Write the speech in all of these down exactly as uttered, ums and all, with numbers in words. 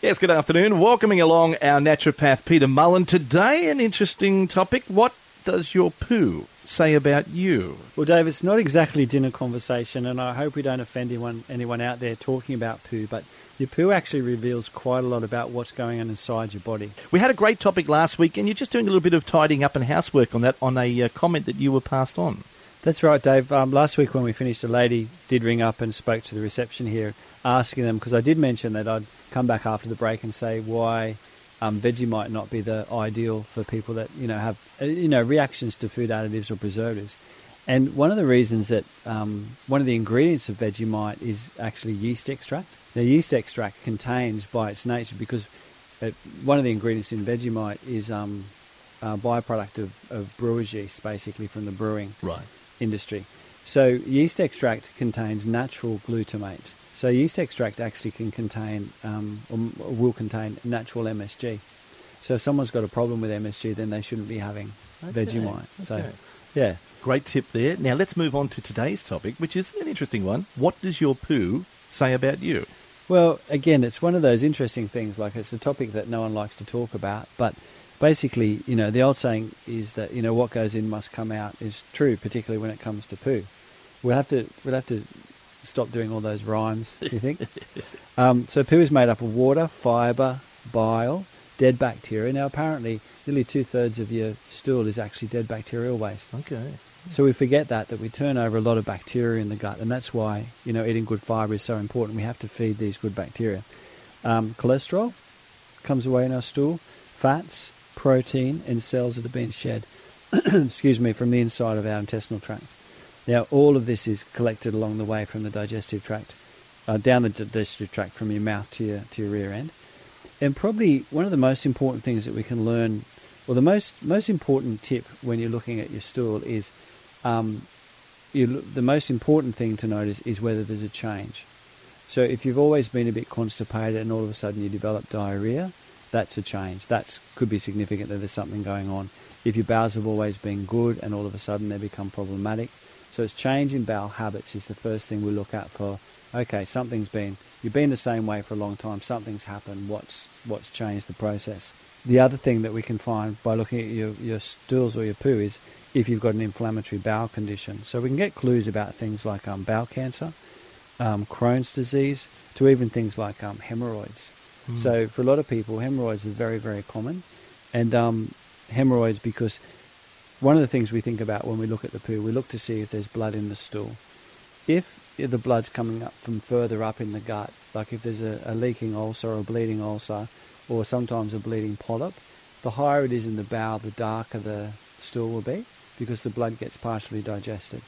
Yes, good afternoon. Welcoming along our naturopath, Peter Mullen. Today, an interesting topic. What does your poo say about you? Well, Dave, it's not exactly dinner conversation, and I hope we don't offend anyone, anyone out there talking about poo, but your poo actually reveals quite a lot about what's going on inside your body. We had a great topic last week, and you're just doing a little bit of tidying up and housework on that on a uh, comment that you were passed on. That's right, Dave. Um, last week when we finished, a lady did ring up and spoke to the reception here, asking them, because I did mention that I'd come back after the break and say why um, Vegemite might not be the ideal for people that, you know, have, you know, reactions to food additives or preservatives. And one of the reasons that um, one of the ingredients of Vegemite is actually yeast extract. Now, yeast extract contains by its nature, because it, one of the ingredients in Vegemite is um, a byproduct of, of brewer's yeast, basically from the brewing. Right. Industry. So yeast extract contains natural glutamates. So yeast extract actually can contain um, or will contain natural M S G. So if someone's got a problem with M S G, then they shouldn't be having okay. Vegemite. Okay. So, yeah. Great tip there. Now let's move on to today's topic, which is an interesting one. What does your poo say about you? Well, again, it's one of those interesting things. Like, it's a topic that no one likes to talk about, but basically, you know, the old saying is that, you know, what goes in must come out is true, particularly when it comes to poo. We'll have to we'll have to stop doing all those rhymes, do you think? um, so poo is made up of water, fibre, bile, dead bacteria. Now, apparently, nearly two-thirds of your stool is actually dead bacterial waste. Okay. So we forget that, that we turn over a lot of bacteria in the gut, and that's why, you know, eating good fibre is so important. We have to feed these good bacteria. Um, cholesterol comes away in our stool, fats, protein, and cells that have been shed excuse me, from the inside of our intestinal tract. Now, all of this is collected along the way from the digestive tract, uh, down the digestive tract from your mouth to your, to your rear end. And probably one of the most important things that we can learn, or the most most important tip when you're looking at your stool is, um, you, the most important thing to notice is whether there's a change. So if you've always been a bit constipated and all of a sudden you develop diarrhea, that's a change. That could be significant that there's something going on. If your bowels have always been good and all of a sudden they become problematic. So it's change in bowel habits is the first thing we look at for, okay, something's been, you've been the same way for a long time, something's happened, what's what's changed the process. The other thing that we can find by looking at your, your stools or your poo is if you've got an inflammatory bowel condition. So we can get clues about things like um, bowel cancer, um, Crohn's disease, to even things like um, hemorrhoids. So for a lot of people, hemorrhoids are very, very common. And um, hemorrhoids, because one of the things we think about when we look at the poo, we look to see if there's blood in the stool. If the blood's coming up from further up in the gut, like if there's a, a leaking ulcer or a bleeding ulcer, or sometimes a bleeding polyp, the higher it is in the bowel, the darker the stool will be, because the blood gets partially digested.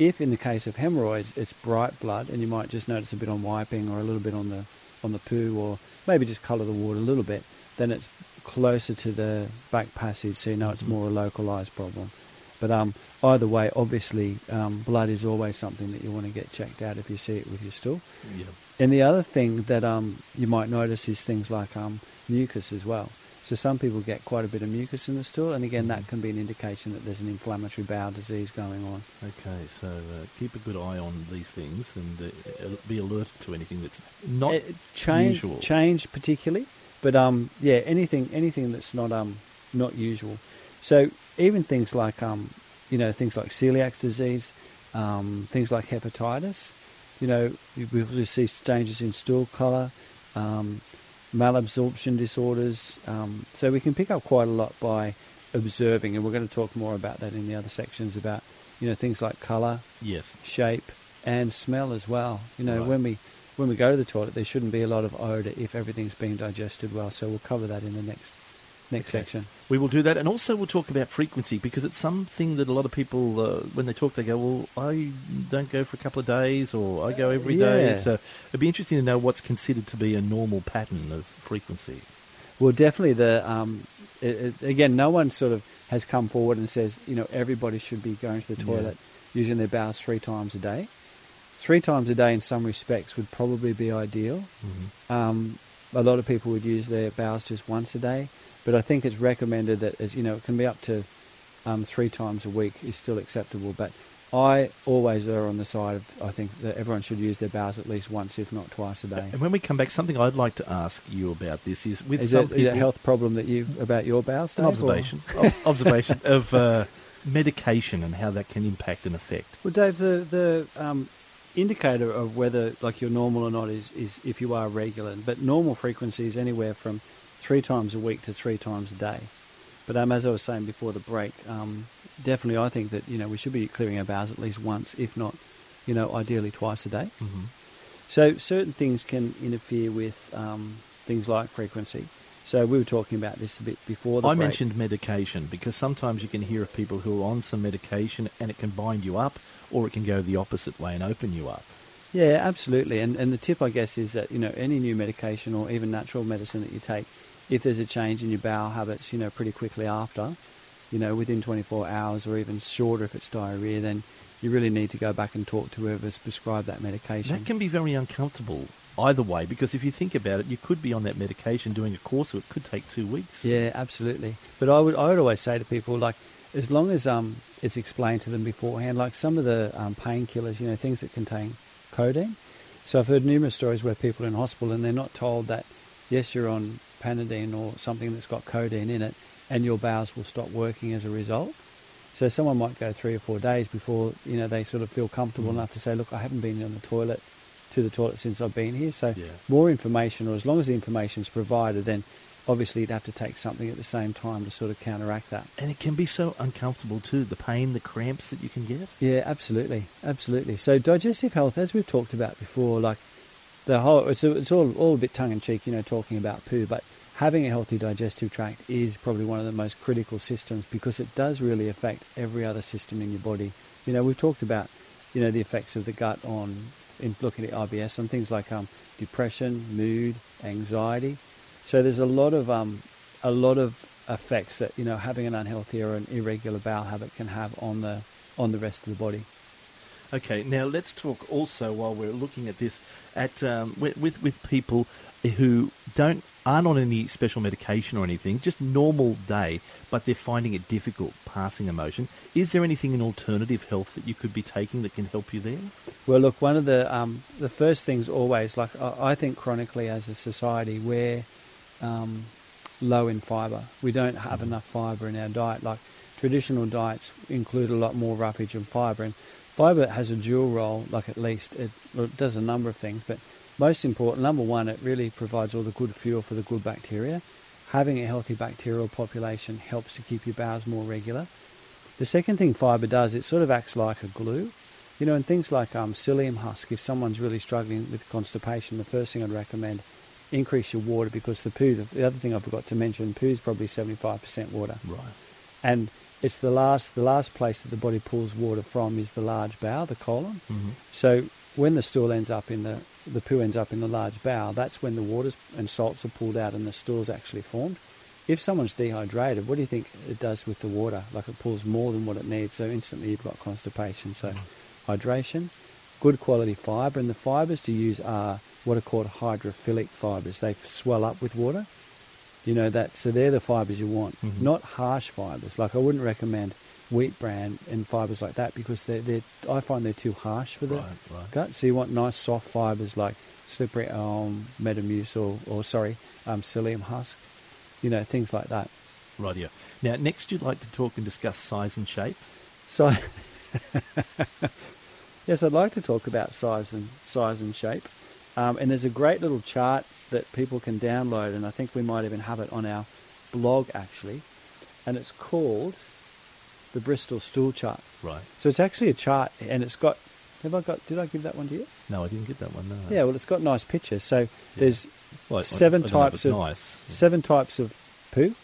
If in the case of hemorrhoids, it's bright blood, and you might just notice a bit on wiping or a little bit on the on the poo, or maybe just colour the water a little bit, then it's closer to the back passage, so you know it's more a localised problem. But um, either way, obviously, um, blood is always something that you want to get checked out if you see it with your stool. Yep. And the other thing that um, you might notice is things like um, mucus as well. So some people get quite a bit of mucus in the stool, and again, that can be an indication that there's an inflammatory bowel disease going on. Okay, so uh, keep a good eye on these things and uh, be alert to anything that's not uh, change, usual. Change particularly, but um, yeah, anything anything that's not um not usual. So even things like um, you know, things like celiac disease, um, things like hepatitis, you know, we'll just see changes in stool colour. Um, malabsorption disorders, um, so we can pick up quite a lot by observing, and we're going to talk more about that in the other sections about, you know, things like colour, yes, shape, and smell as well. You know, right. when we when we go to the toilet, there shouldn't be a lot of odour if everything's being digested well, so we'll cover that in the next next okay. section. We will do that, and also we'll talk about frequency, because it's something that a lot of people, uh, when they talk, they go, well, I don't go for a couple of days, or I go every yeah. day. So it'd be interesting to know what's considered to be a normal pattern of frequency. Well, definitely, the um, it, it, again, no one sort of has come forward and says, you know, everybody should be going to the toilet yeah. using their bowels three times a day. Three times a day in some respects would probably be ideal. Mm-hmm. Um, a lot of people would use their bowels just once a day. But I think it's recommended that, as you know, it can be up to um, three times a week is still acceptable. But I always err on the side of, I think, that everyone should use their bowels at least once, if not twice a day. And when we come back, something I'd like to ask you about this is... with is some that, people, is a health problem that you about your bowels? An observation. Ob- observation of uh, medication and how that can impact and affect. Well, Dave, the, the um, indicator of whether like you're normal or not is, is if you are regular. But normal frequency is anywhere from three times a week to three times a day. But um, as I was saying before the break, um, definitely I think that, you know, we should be clearing our bowels at least once, if not, you know, ideally twice a day. Mm-hmm. So certain things can interfere with um, things like frequency. So we were talking about this a bit before the I break. mentioned medication, because sometimes you can hear of people who are on some medication and it can bind you up, or it can go the opposite way and open you up. Yeah, absolutely. And, and the tip, I guess, is that, you know, any new medication or even natural medicine that you take, if there's a change in your bowel habits, you know, pretty quickly after, you know, within twenty-four hours or even shorter if it's diarrhea, then you really need to go back and talk to whoever's prescribed that medication. That can be very uncomfortable either way, because if you think about it, you could be on that medication doing a course, so it could take two weeks. Yeah, absolutely. But I would I would always say to people, like, as long as um it's explained to them beforehand, like some of the um, painkillers, you know, things that contain codeine. So I've heard numerous stories where people are in hospital and they're not told that, yes, you're on Panadine or something that's got codeine in it, and your bowels will stop working as a result. So someone might go three or four days before, you know, they sort of feel comfortable mm. enough to say, look, I haven't been on the toilet to the toilet since I've been here. So yeah. more information, or as long as the information's provided, then obviously you'd have to take something at the same time to sort of counteract that. And it can be so uncomfortable too, the pain, the cramps that you can get. Yeah, absolutely, absolutely. So digestive health, as we've talked about before, like the whole, it's, it's all, all a bit tongue-in-cheek, you know, talking about poo, but having a healthy digestive tract is probably one of the most critical systems, because it does really affect every other system in your body. You know, we've talked about, you know, the effects of the gut on, in looking at I B S, on things like um, depression, mood, anxiety. So there's a lot of um, a lot of effects that, you know, having an unhealthy or an irregular bowel habit can have on the on the rest of the body. Okay, now let's talk also, while we're looking at this, at um, with with people who don't aren't on any special medication or anything, just normal day, but they're finding it difficult passing emotion. Is there anything in alternative health that you could be taking that can help you there? Well, look, one of the um, the first things always, like I think chronically as a society, we're um, low in fibre. We don't have enough fibre in our diet. Like traditional diets include a lot more roughage and fibre, and fibre has a dual role, like at least it, it does a number of things, but most important, number one, it really provides all the good fuel for the good bacteria. Having a healthy bacterial population helps to keep your bowels more regular. The second thing fibre does, it sort of acts like a glue. You know, and things like um, psyllium husk, if someone's really struggling with constipation, the first thing I'd recommend, increase your water, because the poo, the other thing I forgot to mention, poo is probably seventy-five percent water. Right. And it's the last, the last place that the body pulls water from is the large bowel, the colon. Mm-hmm. So when the stool ends up in the, the poo ends up in the large bowel, that's when the waters and salts are pulled out and the stool's actually formed. If someone's dehydrated, what do you think it does with the water? Like it pulls more than what it needs, so instantly you've got constipation. So mm-hmm. hydration, good quality fibre, and the fibres to use are what are called hydrophilic fibres. They swell up with water. You know that, so they're the fibres you want, mm-hmm. not harsh fibres. Like I wouldn't recommend wheat bran and fibres like that, because they're, they're, I find they're too harsh for the right, right. gut. So you want nice soft fibres like slippery elm, Metamucil, or, or sorry, um, psyllium husk. You know, things like that. Right here. Now, next, you'd like to talk and discuss size and shape. So, yes, I'd like to talk about size and size and shape. Um, and there's a great little chart that people can download, and I think we might even have it on our blog actually, and it's called the Bristol Stool Chart. Right. So it's actually a chart, and it's got, have I got, did I give that one to you? No, I didn't give that one, no. Yeah, well, it's got nice pictures. So yeah. there's well, seven I, I types of nice. yeah. seven types of poo,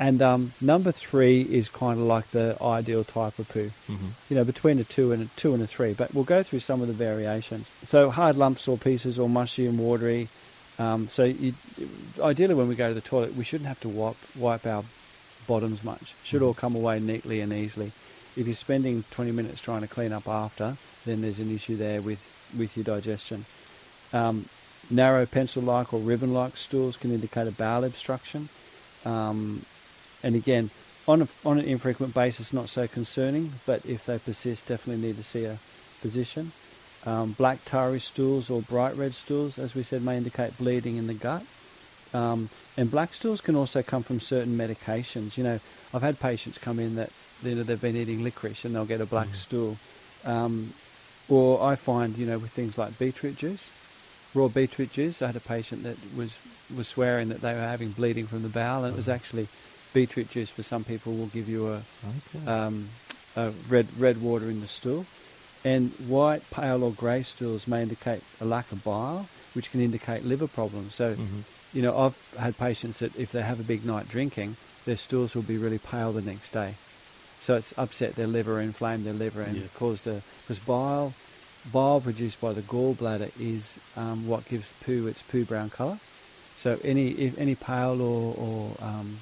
and um, number three is kind of like the ideal type of poo, mm-hmm. you know, between a two and a two and a three. But we'll go through some of the variations. So hard lumps or pieces, or mushy and watery. Um, so you, ideally when we go to the toilet, we shouldn't have to wipe, wipe our bottoms much. Should all come away neatly and easily. If you're spending twenty minutes trying to clean up after, then there's an issue there with, with your digestion. Um, narrow pencil-like or ribbon-like stools can indicate a bowel obstruction. Um, and again, on a, on an infrequent basis, not so concerning, but if they persist, definitely need to see a physician. Um, black tarry stools or bright red stools, as we said, may indicate bleeding in the gut. Um, and black stools can also come from certain medications. You know, I've had patients come in that, you know, they've been eating licorice and they'll get a black mm. stool. Um, or I find, you know, with things like beetroot juice, raw beetroot juice, I had a patient that was, was swearing that they were having bleeding from the bowel, and mm. it was actually beetroot juice. For some people will give you a, okay. um, a red, red water in the stool. And white, pale or grey stools may indicate a lack of bile, which can indicate liver problems. So, mm-hmm. you know, I've had patients that if they have a big night drinking, their stools will be really pale the next day. So it's upset their liver, inflamed their liver, and yes. caused a... Because bile, bile produced by the gallbladder is um, what gives poo its poo brown colour. So any if any pale or, or, um,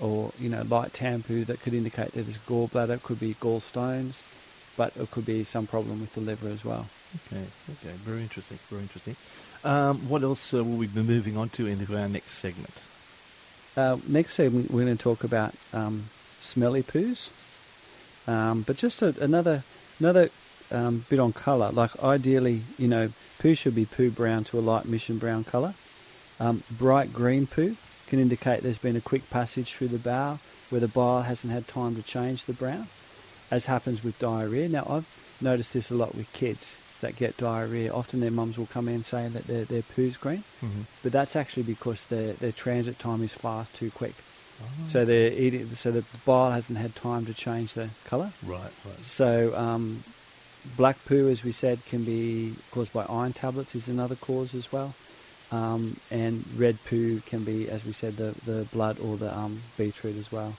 or you know, light tan poo that could indicate that it's gallbladder, could be gallstones, but it could be some problem with the liver as well. Okay, okay, very interesting, very interesting. Um, what else uh, will we be moving on to in our next segment? Uh, next segment, we're going to talk about um, smelly poos, um, but just a, another another um, bit on colour. Like ideally, you know, poo should be poo brown to a light mission brown colour. Um, bright green poo can indicate there's been a quick passage through the bowel where the bile hasn't had time to change the brown, as happens with diarrhoea. Now, I've noticed this a lot with kids that get diarrhoea. Often their mums will come in saying that their, their poo's green, mm-hmm. but that's actually because their, their transit time is far too quick. Oh. So they're eating, so the bile hasn't had time to change the colour. Right, right. So um, black poo, as we said, can be caused by iron tablets, is another cause as well. Um, and red poo can be, as we said, the, the blood or the um, beetroot as well.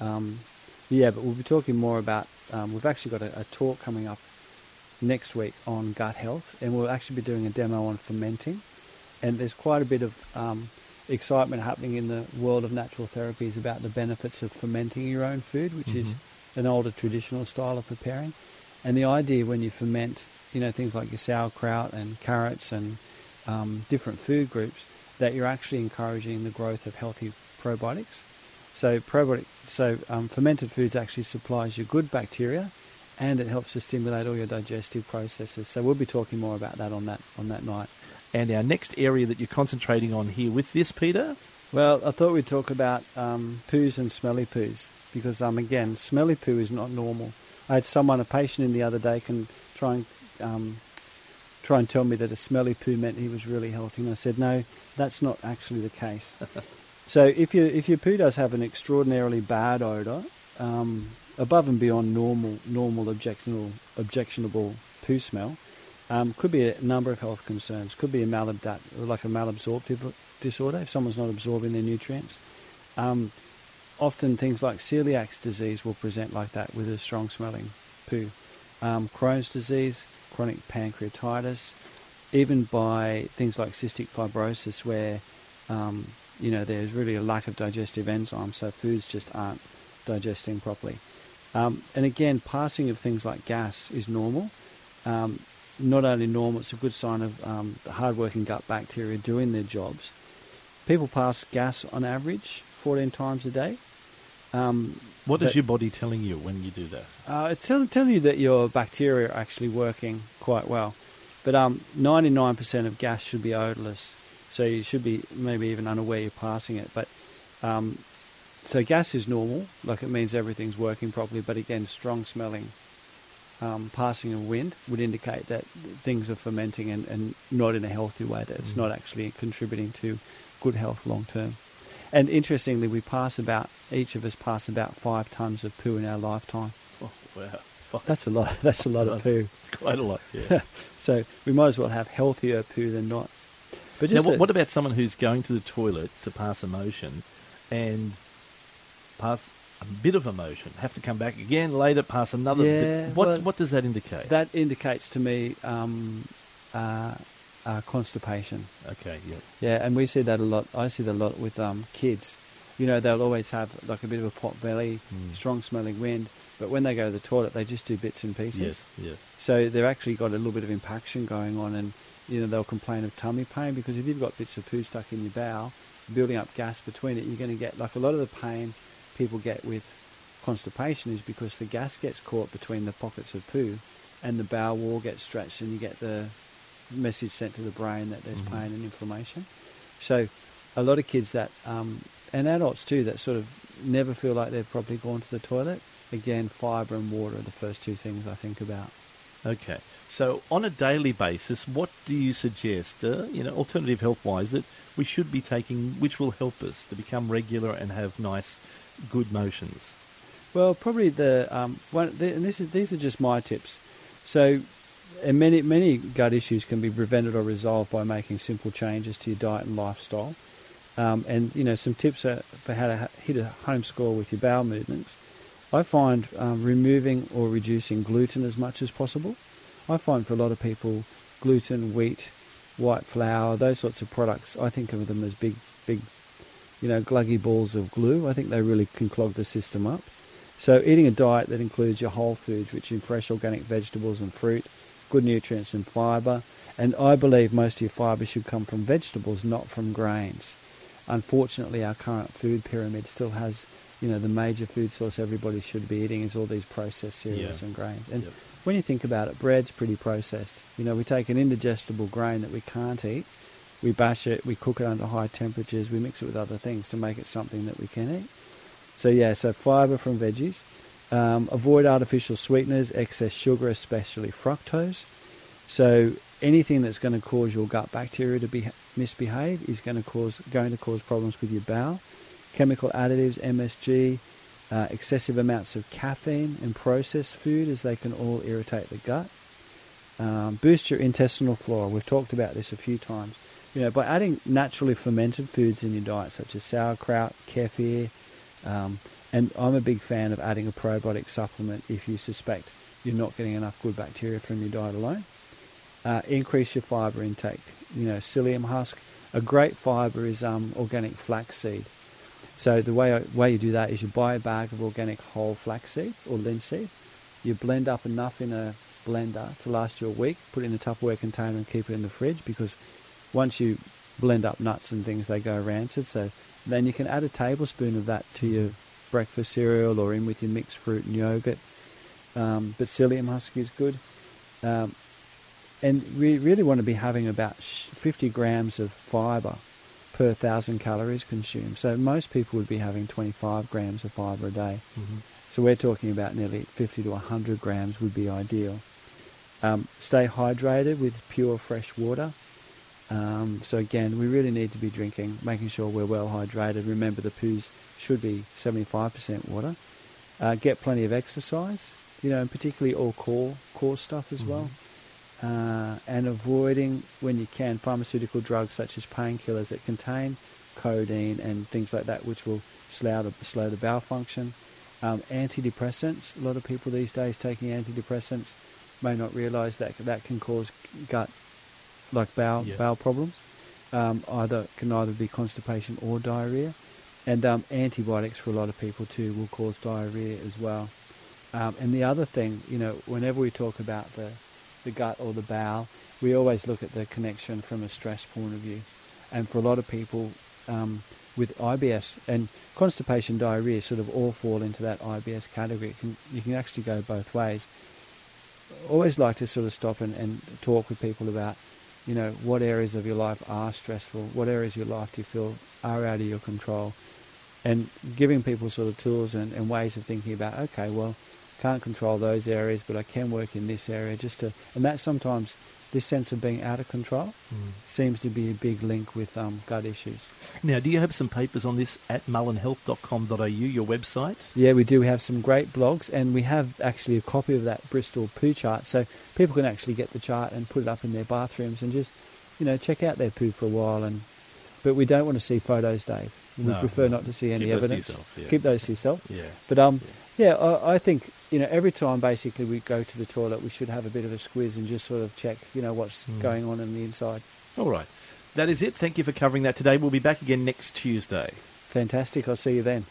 Um, Yeah, but we'll be talking more about, um, we've actually got a, a talk coming up next week on gut health, and we'll actually be doing a demo on fermenting. And there's quite a bit of um, excitement happening in the world of natural therapies about the benefits of fermenting your own food, which mm-hmm. is an older traditional style of preparing. And the idea when you ferment, you know, things like your sauerkraut and carrots and um, different food groups, that you're actually encouraging the growth of healthy probiotics. So probiotic, so um, fermented foods actually supplies your good bacteria, and it helps to stimulate all your digestive processes. So we'll be talking more about that on that on that night. And our next area that you're concentrating on here with this, Peter? Well, I thought we'd talk about um, poos and smelly poos, because um again, smelly poo is not normal. I had someone, a patient in the other day, can try and um, try and tell me that a smelly poo meant he was really healthy, and I said no, that's not actually the case. So if your if your poo does have an extraordinarily bad odour, um, above and beyond normal normal objectionable objectionable poo smell, um, could be a number of health concerns. Could be a malabdat, like a malabsorptive disorder, if someone's not absorbing their nutrients. Um, often things like celiac disease will present like that with a strong smelling poo. Um, Crohn's disease, chronic pancreatitis, even by things like cystic fibrosis, where um, you know, there's really a lack of digestive enzymes, so foods just aren't digesting properly. Um, and again, passing of things like gas is normal. Um, not only normal, it's a good sign of um, the hard-working gut bacteria doing their jobs. People pass gas on average fourteen times a day. Um, what is your body telling you when you do that? Uh, it's telling tell you that your bacteria are actually working quite well. But um, ninety-nine percent of gas should be odourless. So you should be maybe even unaware you're passing it. But um, so gas is normal, like it means everything's working properly. But again, strong smelling um, passing of wind would indicate that things are fermenting and, and not in a healthy way, that it's mm. not actually contributing to good health long term. And interestingly, we pass about, each of us pass about five tonnes of poo in our lifetime. Oh, wow. That's a lot. That's a lot of poo. It's quite a lot, yeah. So we might as well have healthier poo than not. But now, what, a, what about someone who's going to the toilet to pass a motion and pass a bit of a motion, have to come back again later, pass another yeah, bit? What's, well, what does that indicate? That indicates to me um, uh, uh, constipation. Okay, yeah. Yeah, and we see that a lot. I see that a lot with um, kids. You know, they'll always have like a bit of a pot belly, mm. strong smelling wind, but when they go to the toilet, they just do bits and pieces. Yes, yeah. So they've actually got a little bit of impaction going on, and you know, they'll complain of tummy pain, because if you've got bits of poo stuck in your bowel, building up gas between it, you're going to get, like, a lot of the pain people get with constipation is because the gas gets caught between the pockets of poo and the bowel wall gets stretched, and you get the message sent to the brain that there's mm-hmm. pain and inflammation. So a lot of kids that, um, and adults too, that sort of never feel like they've properly gone to the toilet, again, fibre and water are the first two things I think about. Okay. So on a daily basis, what do you suggest, uh, you know, alternative health-wise, that we should be taking, which will help us to become regular and have nice, good motions? Well, probably the, um, one, the and this is, these are just my tips. So, and many, many gut issues can be prevented or resolved by making simple changes to your diet and lifestyle. Um, and, you know, some tips are for how to hit a home score with your bowel movements. I find um, removing or reducing gluten as much as possible. I find for a lot of people, gluten, wheat, white flour, those sorts of products, I think of them as big, big, you know, gluggy balls of glue. I think they really can clog the system up. So eating a diet that includes your whole foods, rich in fresh organic vegetables and fruit, good nutrients and fibre. And I believe most of your fibre should come from vegetables, not from grains. Unfortunately, our current food pyramid still has, you know, the major food source everybody should be eating is all these processed cereals yeah. and grains. And yep. when you think about it, bread's pretty processed. You know, we take an indigestible grain that we can't eat, we bash it, we cook it under high temperatures, we mix it with other things to make it something that we can eat. So yeah, so fibre from veggies. Um, avoid artificial sweeteners, excess sugar, especially fructose. So anything that's going to cause your gut bacteria to be, misbehave is going to cause going to cause problems with your bowel. Chemical additives, M S G, uh, excessive amounts of caffeine and processed food, as they can all irritate the gut. Um, boost your intestinal flora. We've talked about this a few times. You know, by adding naturally fermented foods in your diet, such as sauerkraut, kefir, um, and I'm a big fan of adding a probiotic supplement if you suspect you're not getting enough good bacteria from your diet alone. Uh, increase your fibre intake. You know, psyllium husk. A great fibre is um, organic flaxseed. So the way way you do that is you buy a bag of organic whole flaxseed or linseed. You blend up enough in a blender to last you a week. Put it in a Tupperware container and keep it in the fridge, because once you blend up nuts and things, they go rancid. So then you can add a tablespoon of that to your breakfast cereal or in with your mixed fruit and yogurt. Um, but psyllium husk is good. Um, And we really want to be having about fifty grams of fibre per thousand calories consumed. So most people would be having twenty-five grams of fibre a day. Mm-hmm. So we're talking about nearly fifty to one hundred grams would be ideal. Um, stay hydrated with pure fresh water. Um, so again, we really need to be drinking, making sure we're well hydrated. Remember, the poos should be seventy-five percent water. Uh, get plenty of exercise, you know, and particularly all core, core stuff as mm-hmm. well. Uh, and avoiding, when you can, pharmaceutical drugs such as painkillers that contain codeine and things like that, which will slow the, slow the bowel function. Um, antidepressants. A lot of people these days taking antidepressants may not realise that that can cause gut, like bowel yes. bowel problems. Um, either can either be constipation or diarrhoea. And um, antibiotics for a lot of people too will cause diarrhoea as well. Um, and the other thing, you know, whenever we talk about the the gut or the bowel, we always look at the connection from a stress point of view. And for a lot of people um, with I B S and constipation, diarrhoea sort of all fall into that I B S category. It can, you can actually go both ways. Always like to sort of stop and, and talk with people about, you know, what areas of your life are stressful, what areas of your life do you feel are out of your control, and giving people sort of tools and, and ways of thinking about, okay, well, can't control those areas, but I can work in this area, just to, and that sometimes this sense of being out of control mm. seems to be a big link with um, gut issues. Now, do you have some papers on this at mullen health dot com dot a u, your website? Yeah, we do. We have some great blogs, and we have actually a copy of that Bristol poo chart, so people can actually get the chart and put it up in their bathrooms and just, you know, check out their poo for a while. And but we don't want to see photos, Dave. We no, prefer no. not to see any Keep evidence. Those to yourself, yeah. Keep those to yourself. Yeah. But um, yeah, yeah I, I think, you know, every time basically we go to the toilet, we should have a bit of a squiz and just sort of check, you know, what's mm. going on in the inside. All right. That is it. Thank you for covering that today. We'll be back again next Tuesday. Fantastic. I'll see you then.